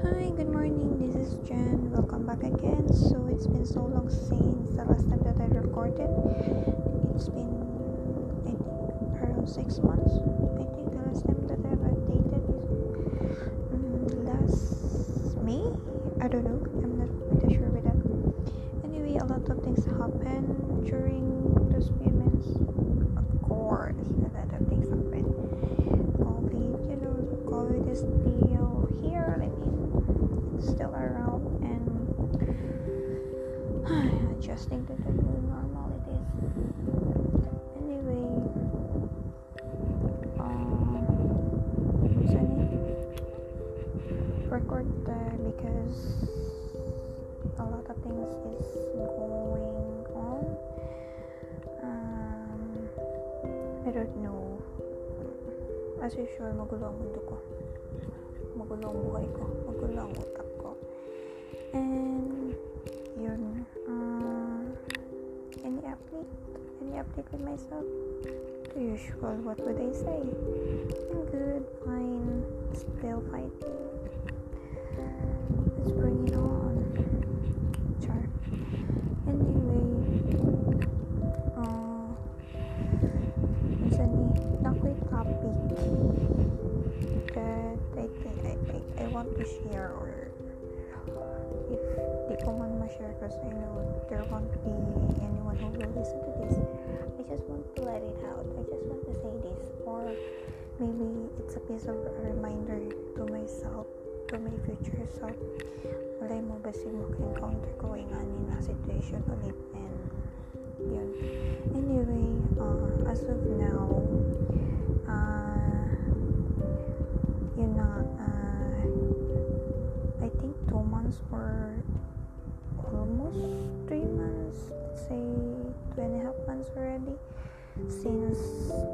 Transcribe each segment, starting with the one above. Hi, good morning. This is Jen. Welcome back again. So it's been so long since the last time that I recorded. It's been around 6 months. I think the last time that I've updated is last May. I don't know. I'm not pretty sure with that. Anyway, a lot of things happen during those payments. COVID is still here, it's still around, and adjusting to the new normalities. Anyway, record that because a lot of things is going on. I don't know. As usual, magulo ang mundo ko. Magulo ang buhay ko. Magulo ang utak ko. And, yun. Any update? Any update with myself? The usual, what would I say? I'm good, fine, still fighting. Let's bring it on. Char. Anyway, topic that I think I want to share, or if they come on my share, because I know there won't be anyone who will listen to this. I just want to let it out. I just want to say this, or maybe it's a piece of a reminder to myself, to my future self. Wala mo basi mag-encounter going on in a situation ulit, and yun. Anyway, as of now, I think 2 months or almost 3 months, let's say 2.5 months already, since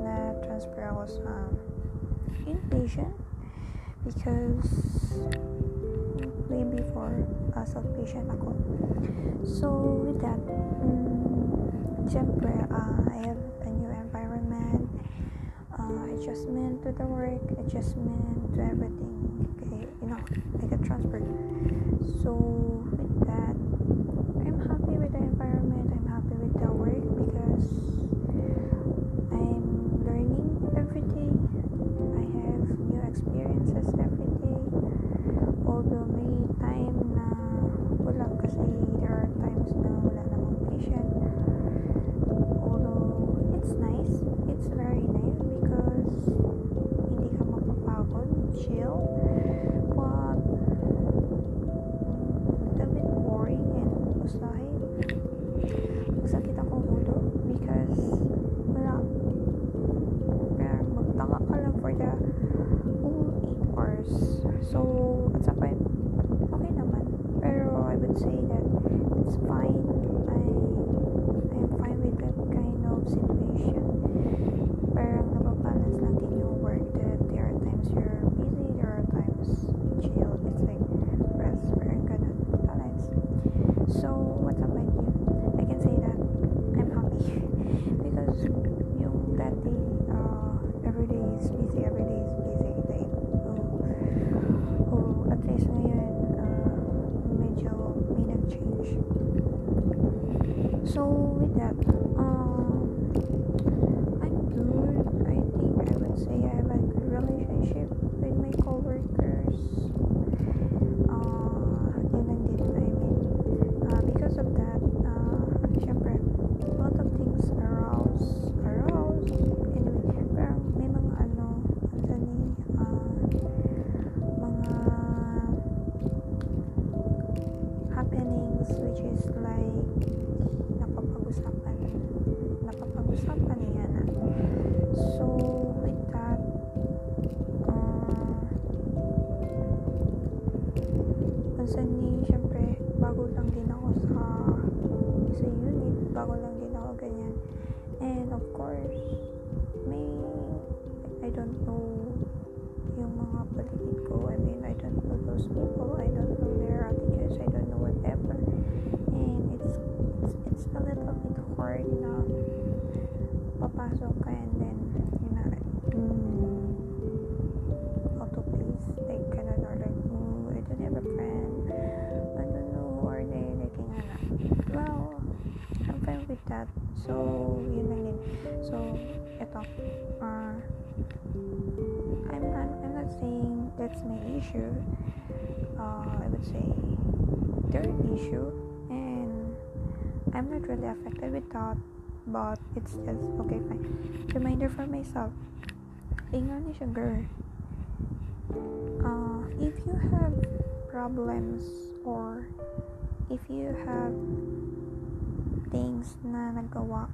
na transfer I was inpatient, because way before self-patient ako. So with that, syempre I have a new environment, adjustment to the work, adjustment to everything, okay, I got transferred. So with that, I'm happy with the environment, I'm happy with the work, because I'm learning every day, I have new experiences every day, although may time na kulang, kasi there are times na wala namang patient, although it's nice, it's very nice, because hindi ka mapapagod, chill, but a little bit boring and usahin. Masakit akong ulo because wala. Parang magtaka ka lang for the whole 8 hours. So, at sa point, okay naman. Pero I would say that it's fine. I'm fine with that kind of situation. Parang nababalance natin yung work, that there are times you're busy, there are times chill, it's like rest, parang ganun, balance. So, what's up with you? I can say that I'm happy because yung dati, every day is busy, like, at least ngayon, medyo may nag-change. So, with that, I have a good relationship with my coworkers. Because of that, syempre, a lot of things arouse. Anyway, pero may mga mga happenings which is like napapag-usapan niya na. So, syempre bago lang din ako sa unit, bago lang din ako ganyan, and of course I don't know yung mga paligid ko, I don't know those people, I don't know their attitudes, I don't know whatever, and it's a little bit hard na papasok ka, and then up, or I'm not saying that's my issue. I would say their issue, and I'm not really affected with that, but it's just okay, fine. Reminder for myself, ingat ni siya, girl. If you have problems or if you have things na nagawa,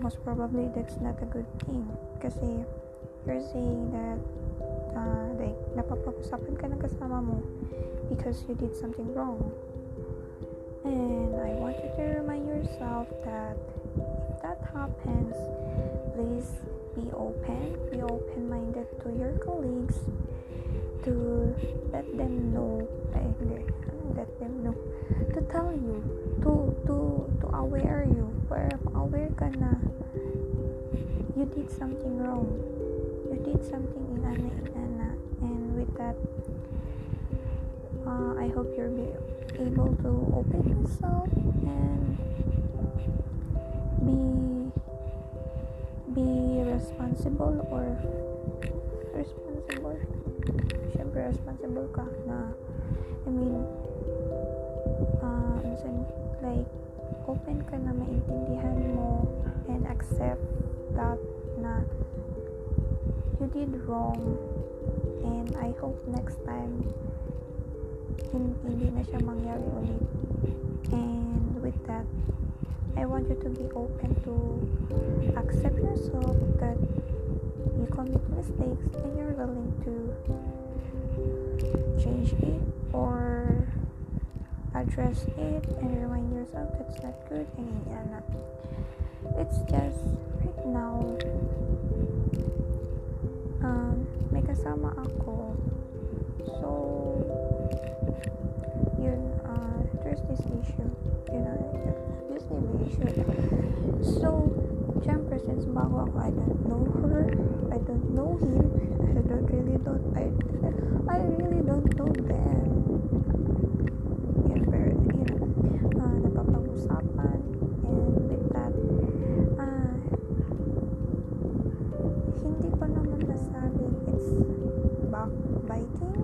most probably that's not a good thing, kasi you're saying that like napapag-usapan ka ng kasama mo because you did something wrong. And I want you to remind yourself that if that happens, please be open-minded to your colleagues, to let them know, to tell you, to aware you, where aware ka na you did something wrong, you did something inana, and with that, I hope you'll be able to open yourself and be responsible, or syempre responsible ka na, like open ka na, maintindihan mo and accept that na you did wrong, and I hope next time hindi na siya mangyari ulit. And with that, I want you to be open to accept yourself that you commit mistakes and you're willing to change it or address it, and remind yourself that's not good, and it's just right now may kasama ako, so yun, there's this issue, so syempre since bago ako, I don't know her, I don't know him, I really don't know them. Napapag-usapan, and with that, hindi ko naman nasabing it's backbiting,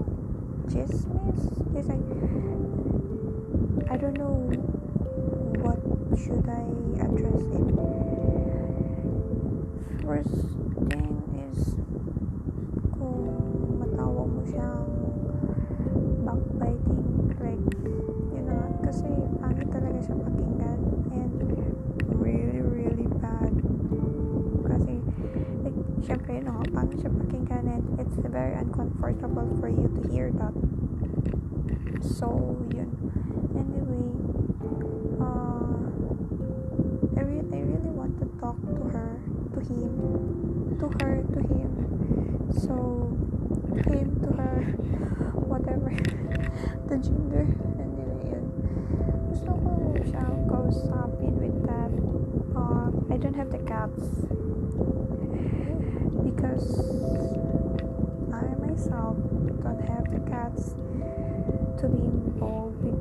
chismis, it's like I don't know what should I address it. First thing is, kung matawag mo siyang backbiting, like kasi pangit talaga siya pakinggan, and really bad, kasi like syempre pangit siya pakinggan, and it's very uncomfortable for you to hear that. So yun, anyway, I really want to talk to her, to him, so him to her, whatever the gender. I'll go shopping with that. I don't have the guts because I myself don't have the guts to be involved with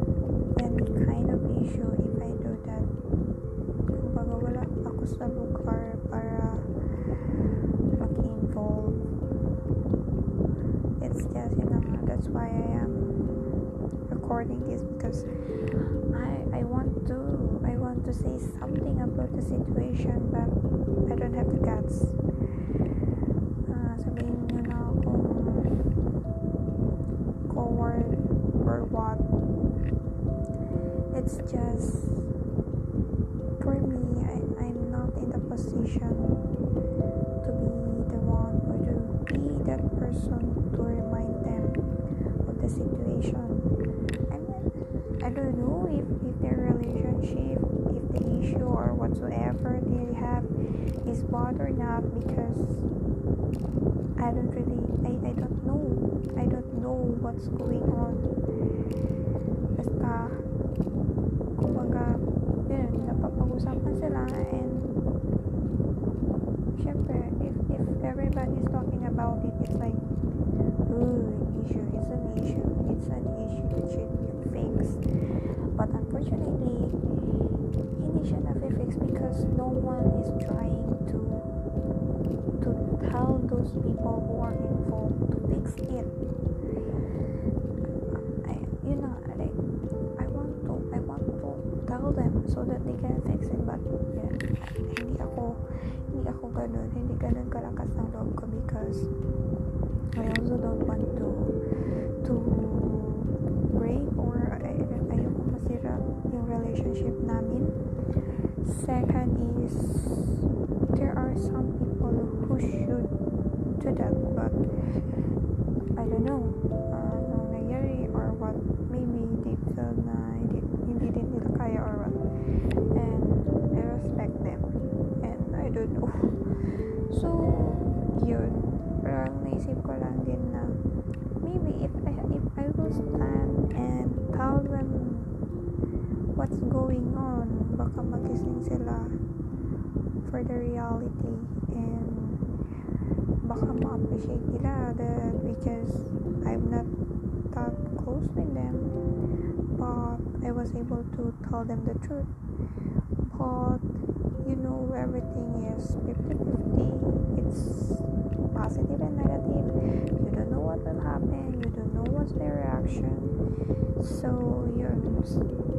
any kind of issue. If I do that, kumbaga wala ako sa lugar para mag-involve. It's just that's why I am recording this, because I want to say something about the situation, but I don't have the guts. Sabihin nyo na kung coward or what. It's just for me, I'm not in the position to be the one or to be that person to remind them of the situation. I don't know if their relationship, if the issue or whatsoever they have is bad or not, because I don't know what's going on. Basta kumbaga yun, napapag-usapan sila, and syempre if everybody's talking about it, it's like it's an issue that should be fixed, but unfortunately hindi siya na-fix because no one is trying that they can fix it. But yeah, hindi ako ganun. Hindi ganun kalakas ng loob ko because I also don't want to break or ayoko masira yung relationship namin. Second is there are some people who should do that, but I don't know anong nangyari or what. Maybe they feel na hindi din nila kaya or what, and I respect them and I don't know. So yun, parang naisip ko lang din na maybe if I will stand and tell them what's going on, baka magising sila for the reality and baka ma-appreciate nila that, because I'm not that close with them, but I was able to tell them the truth. But you know, everything is 50-50. It's positive and negative. You don't know what will happen. You don't know what's their reaction. So you're not getting. I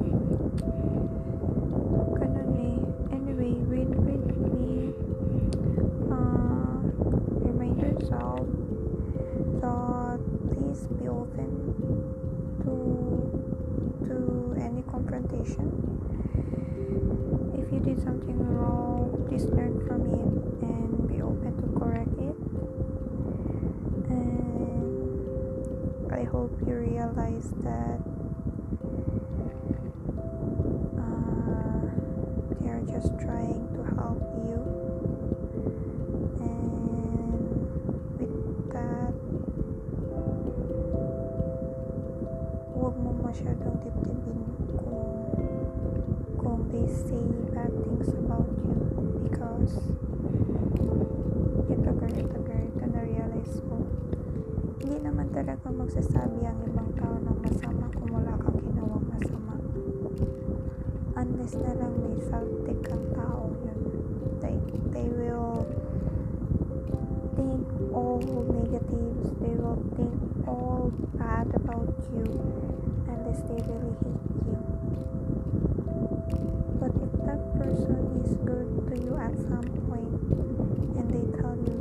mean, ganun eh. Anyway, read me. Remind yourself that please be open to any confrontation. If you did something wrong, please learn from it and be open to correct it. And I hope you realize that they are just trying to help you. And with that, huwag mo masyadong dibdibin kung they say bad things about you, because ito girl, na-realize ko, hindi naman talaga magsasabi ang ibang tao ng masama kung wala kang ginawang masama, unless na lang may saltik ang tao yun. They will think all negatives, they will think all bad about you, unless they really hate you. But if that person is good to you at some point and they tell you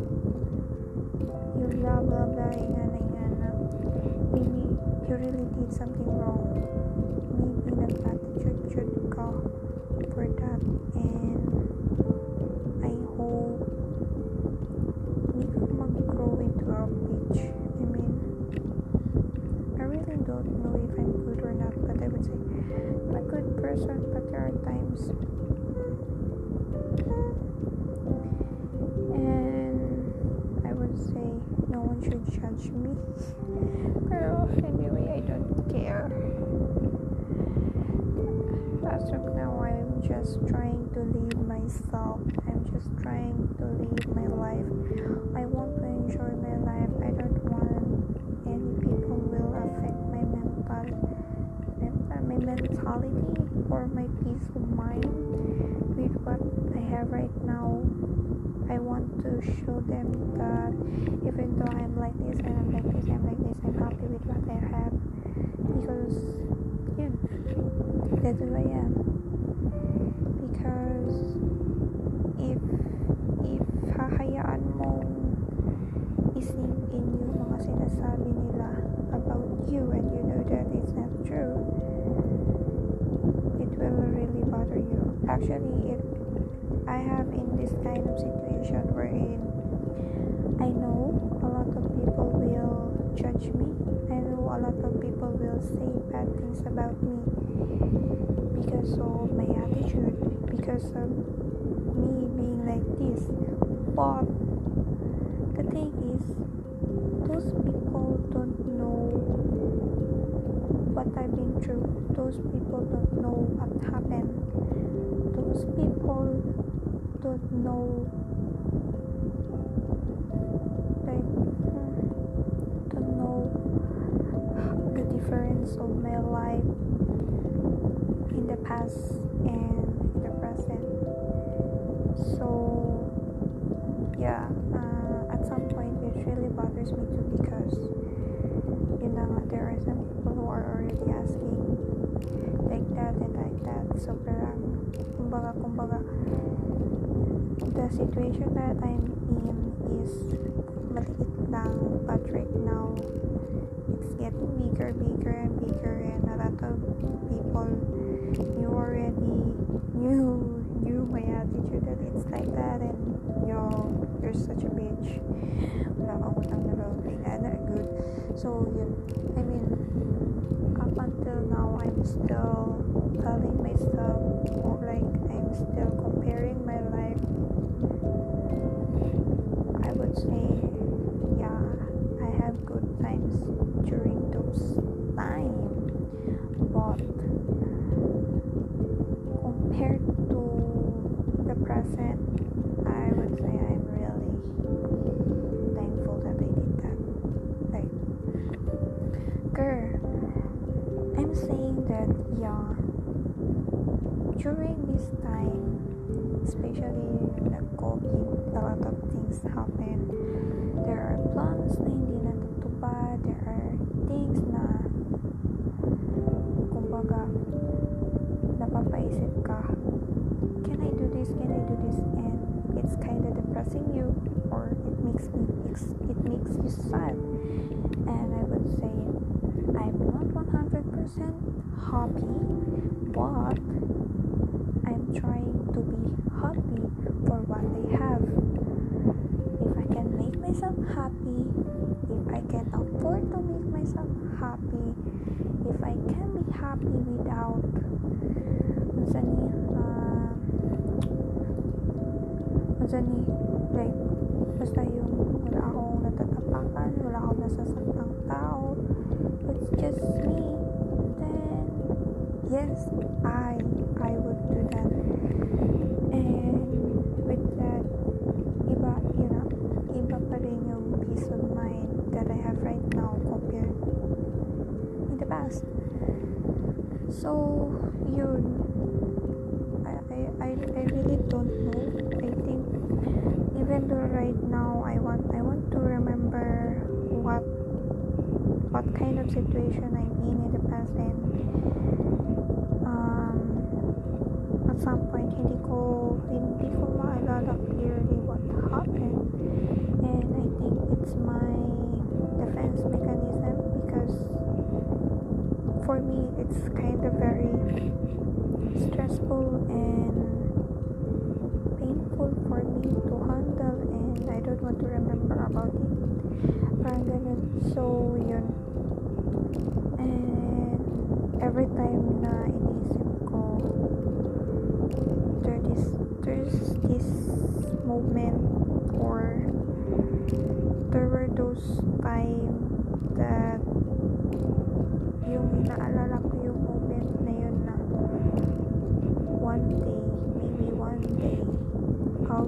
you blah blah blah, maybe you really did something wrong, maybe nag-attitude ka for that, and I hope hindi ka mag-grow into a bitch. I mean, I really don't know if I'm good or not, but I would say I'm a good person, but there are times. And I would say no one should judge me. Pero anyway, I don't care. As of now, I'm just trying to live myself. I'm just trying to live my life. I want to enjoy my life. I don't want any people will affect my mentality or my peace of mind with what I have right now. I want to show them that even though I'm like this, I'm happy with what I have, because yeah, that's who I am. Because if hahayaan mong isip in you mga sinasabi nila about you and you know that it's not true, it will really bother you. Actually, I have in this kind of situation wherein I know a lot of people will judge me. I know a lot of people will say bad things about me because of my attitude, because of me being like this. But the thing is, those people don't know what I've been through. Those people don't know what happened. Those people don't know, like, don't know the difference of my life in the past and in the present. So yeah, at some point it really bothers me too, because you know, there are some people who are already asking, like, sobrang kumbaga the situation that I'm in is maliit lang, but right now it's getting bigger and bigger, and a lot of people knew my attitude that it's like that, and you're such a bitch, wala kang utang na loob, good. So I mean, up until now I'm still telling myself, or like I'm still comparing my life, I would say. Yeah, I have good times during those time, but compared to the present, I would say I'm really thankful that I did that. Like, girl, I'm saying that, yeah, during this time, especially the COVID, a lot of things happen. There are plans na hindi natutupad, there are things na kumbaga napapaisip ka, can I do this, and it's kinda depressing you, or it makes you sad. And I would say I'm not 100% happy, but I'm trying to be happy for what I have. If I can make myself happy, if I can afford to make myself happy, if I can be happy without like, basta yung wala akong natatapakan, wala akong nasasaktang tao, it's just me, then yes, I would do that. And with that, iba pa rin yung peace of mind that I have right now compared in the past. So yun, I really don't know. I think even though right now I want to remember what kind of situation I'm in the past, and at some point hindi ko maalala clearly what happened, and I think it's my defense mechanism, because for me it's kind of very stressful and painful for me to handle, and I don't want to remember about it, parang ganun. So yun, and every time na iniisip ko, there's this movement, or there were those time that yung naalala ko yung moment na yun, na maybe one day I'll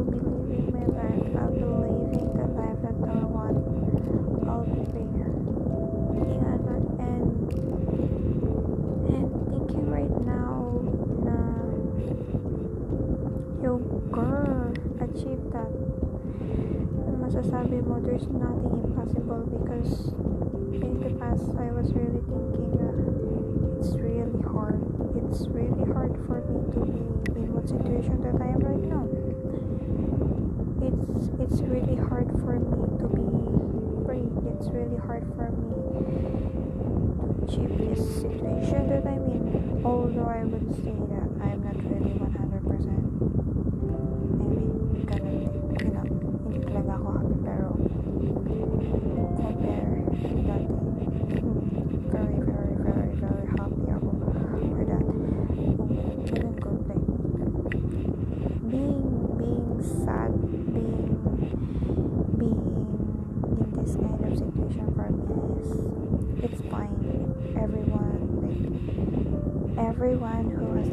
be living my life, I'll be living the life that I want, I'll be bigger. And thinking right now na yo girl, achieve that, masasabi mo there's nothing impossible, because in the past I was really thinking it's really hard for me to be in what situation that I am right now. It's really hard for me to be free, it's really hard for me to achieve this situation that I'm in, although I would say that I'm not really 100%, I mean, hindi talaga ako happy, pero compare dati, very, very happy ako for that. Couldn't go back. Being sad, being in this kind of situation for me is, it's fine. Everyone who has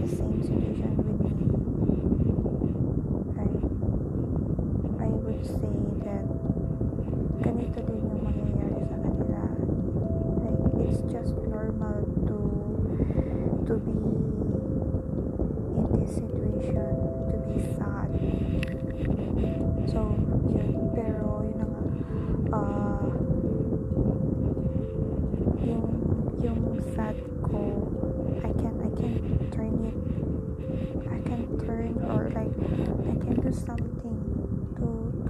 something to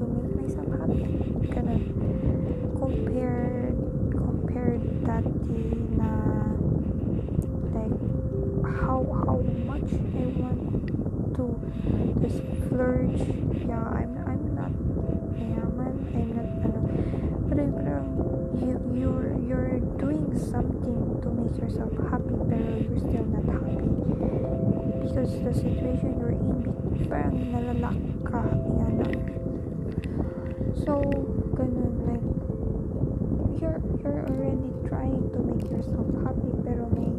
make myself happy. Ganun. Compared dati na like how much I want to just splurge. Yeah, I'm not mayaman, I'm not ano, pero you're doing something to make yourself happy pero you're still not happy because the situation you're in, parang nalalak ka, yan lang. So ganun, like you're already trying to make yourself happy pero may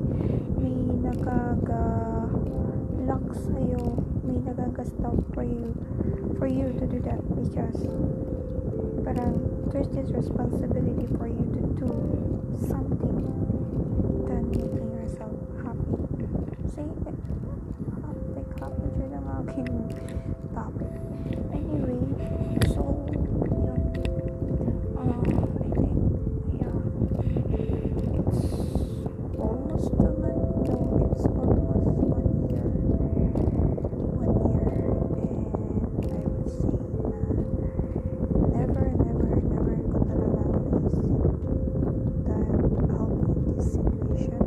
nagagalak sa'yo, may nagagastaw for you to do that because parang there's this responsibility for you to do something than making yourself happy. Say it. Kapit yun ang aking topic. Anyway, so yun. I think, yeah, it's almost a month. No, it's almost 1 year. 1 year. And I would say na never ko talaga naisip that I'll be in this situation.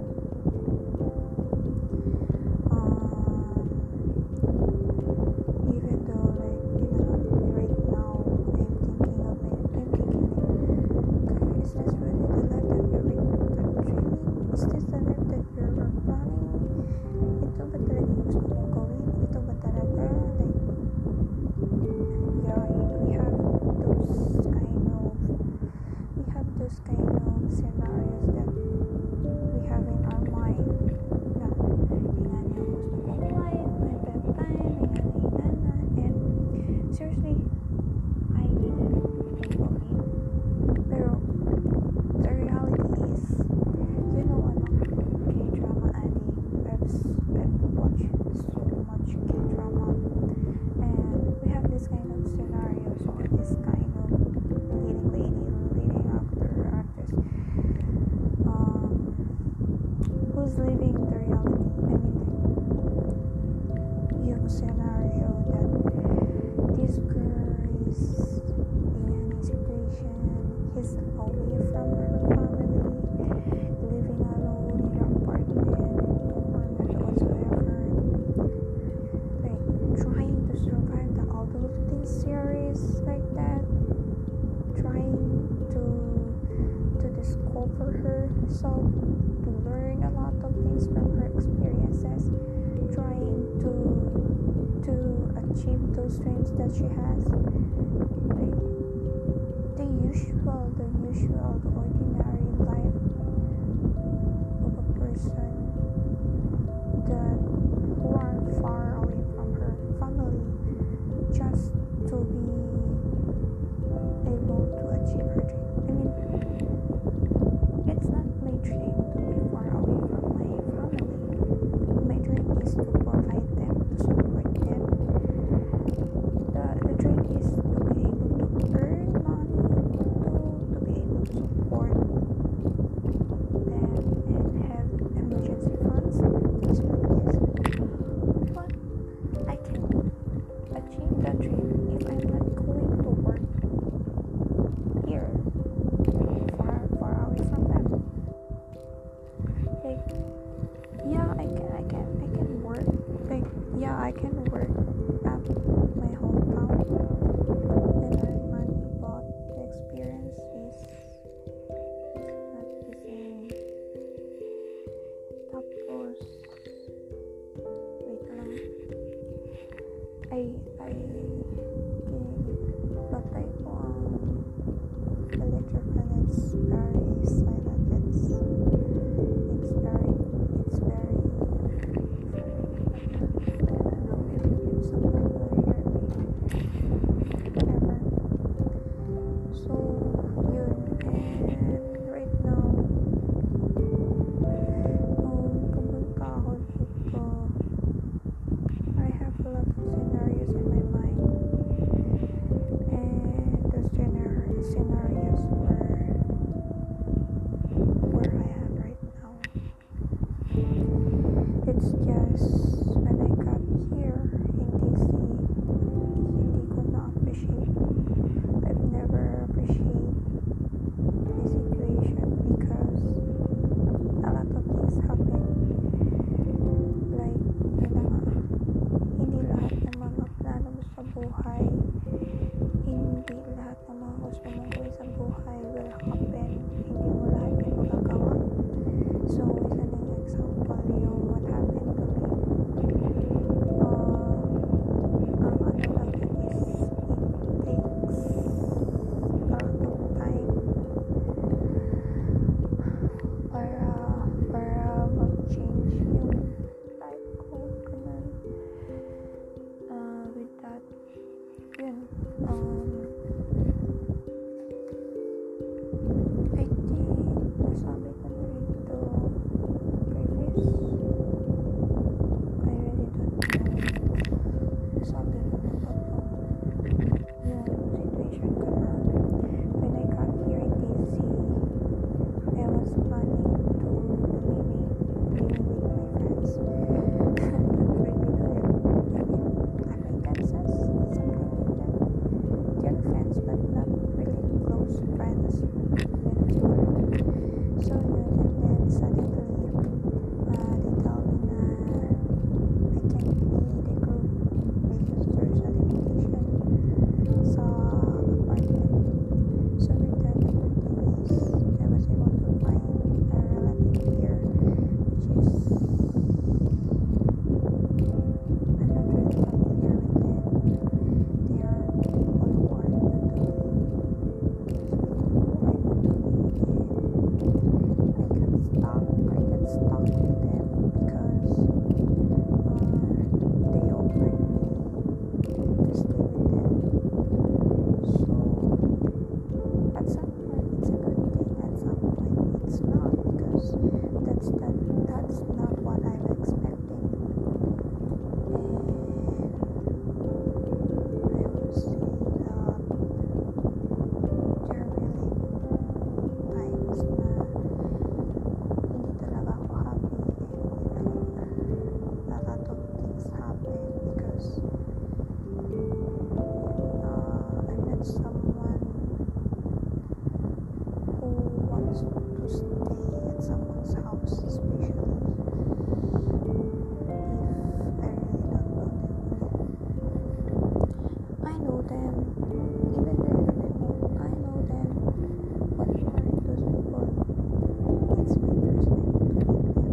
Scenarios in my mind. even though I know them, but ignoring those people gets me personally because let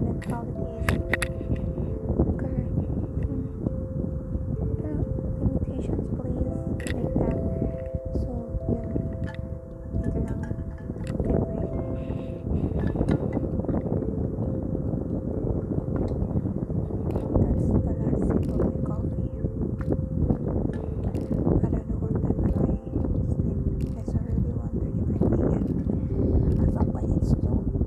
me talk as well. I would rather spend money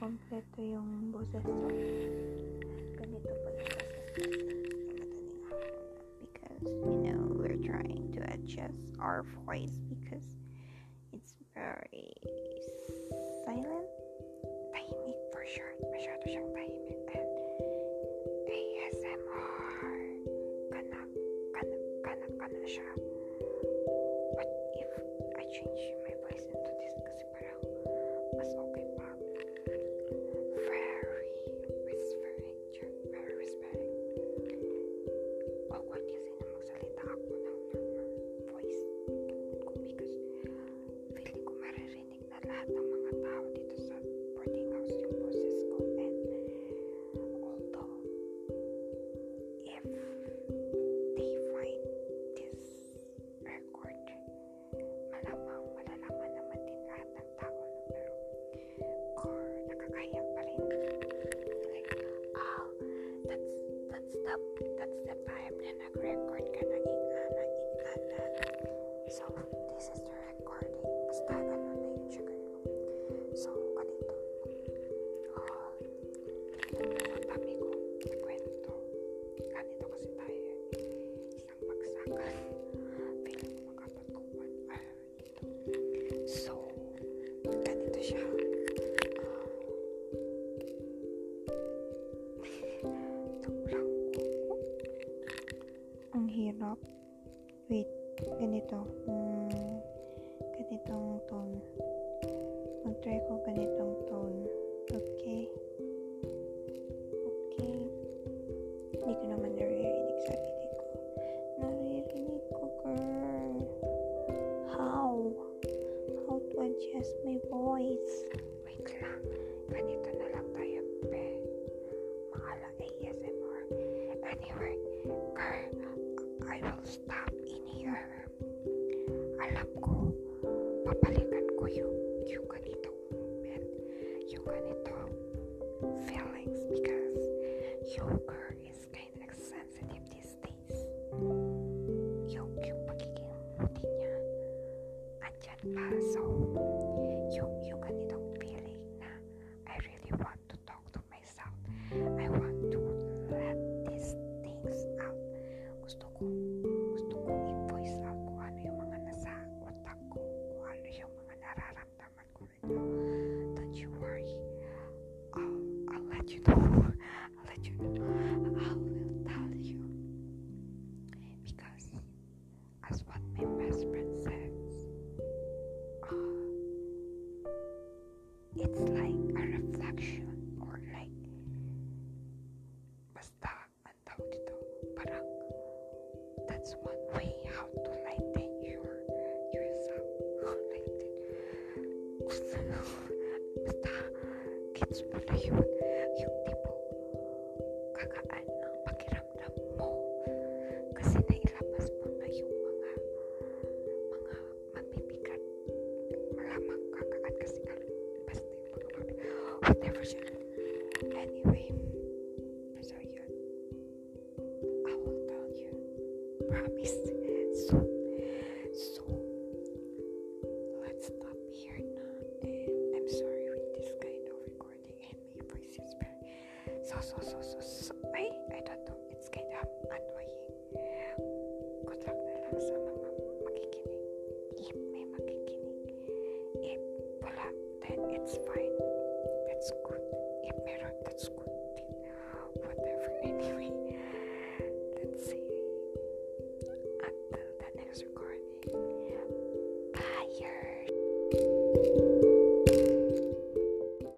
Kompleto yung boses ko. Ganito po yung boses. Because, you know, we're trying to adjust our voice because it's very silent. Tahimik for sure. Masyado siyang tahimik. And ASMR. Kana siya. What if I change my voice into this? Kasi parang mas okay pa. Wait, ganitong tone. Mag-try ko ganitong tone. Okay. Hindi ko naman naririnig sa piling ko. Naririnig ko, girl. How to adjust my voice? Wait lang. Ganito na lang tayo, pe. Mahala ASMR. Anyway, girl, I will stop in here. Alam ko, papalikan ko yung ganito movement, yung ganito feelings because yoga is kind of sensitive these days. Yung pagiging moody niya, andyan pa. So, yung ganitong feeling na I really want to talk to myself. I want to let these things out. Gusto ko i-voice out kung ano yung mga nasa utak ko, kung ano yung mga nararamdaman ko rin. it's like a reflection or like basta ang tawag dito, parang that's one way how to lighten yourself. Lighten basta gets mo na yun, yung tipo kagaan ng pakiramdam mo kasi nailabas mo na yung mga mabibigat, malamang kagaan kasi basta whatever siya. Anyway, so yun, I will tell you, promise, so let's stop here now, and I'm sorry with this kind of recording and my voice is very so I don't know, it's kind of annoying. Good luck na lang sa mga makikinig, if may makikinig. If wala, then it's fine, that's good.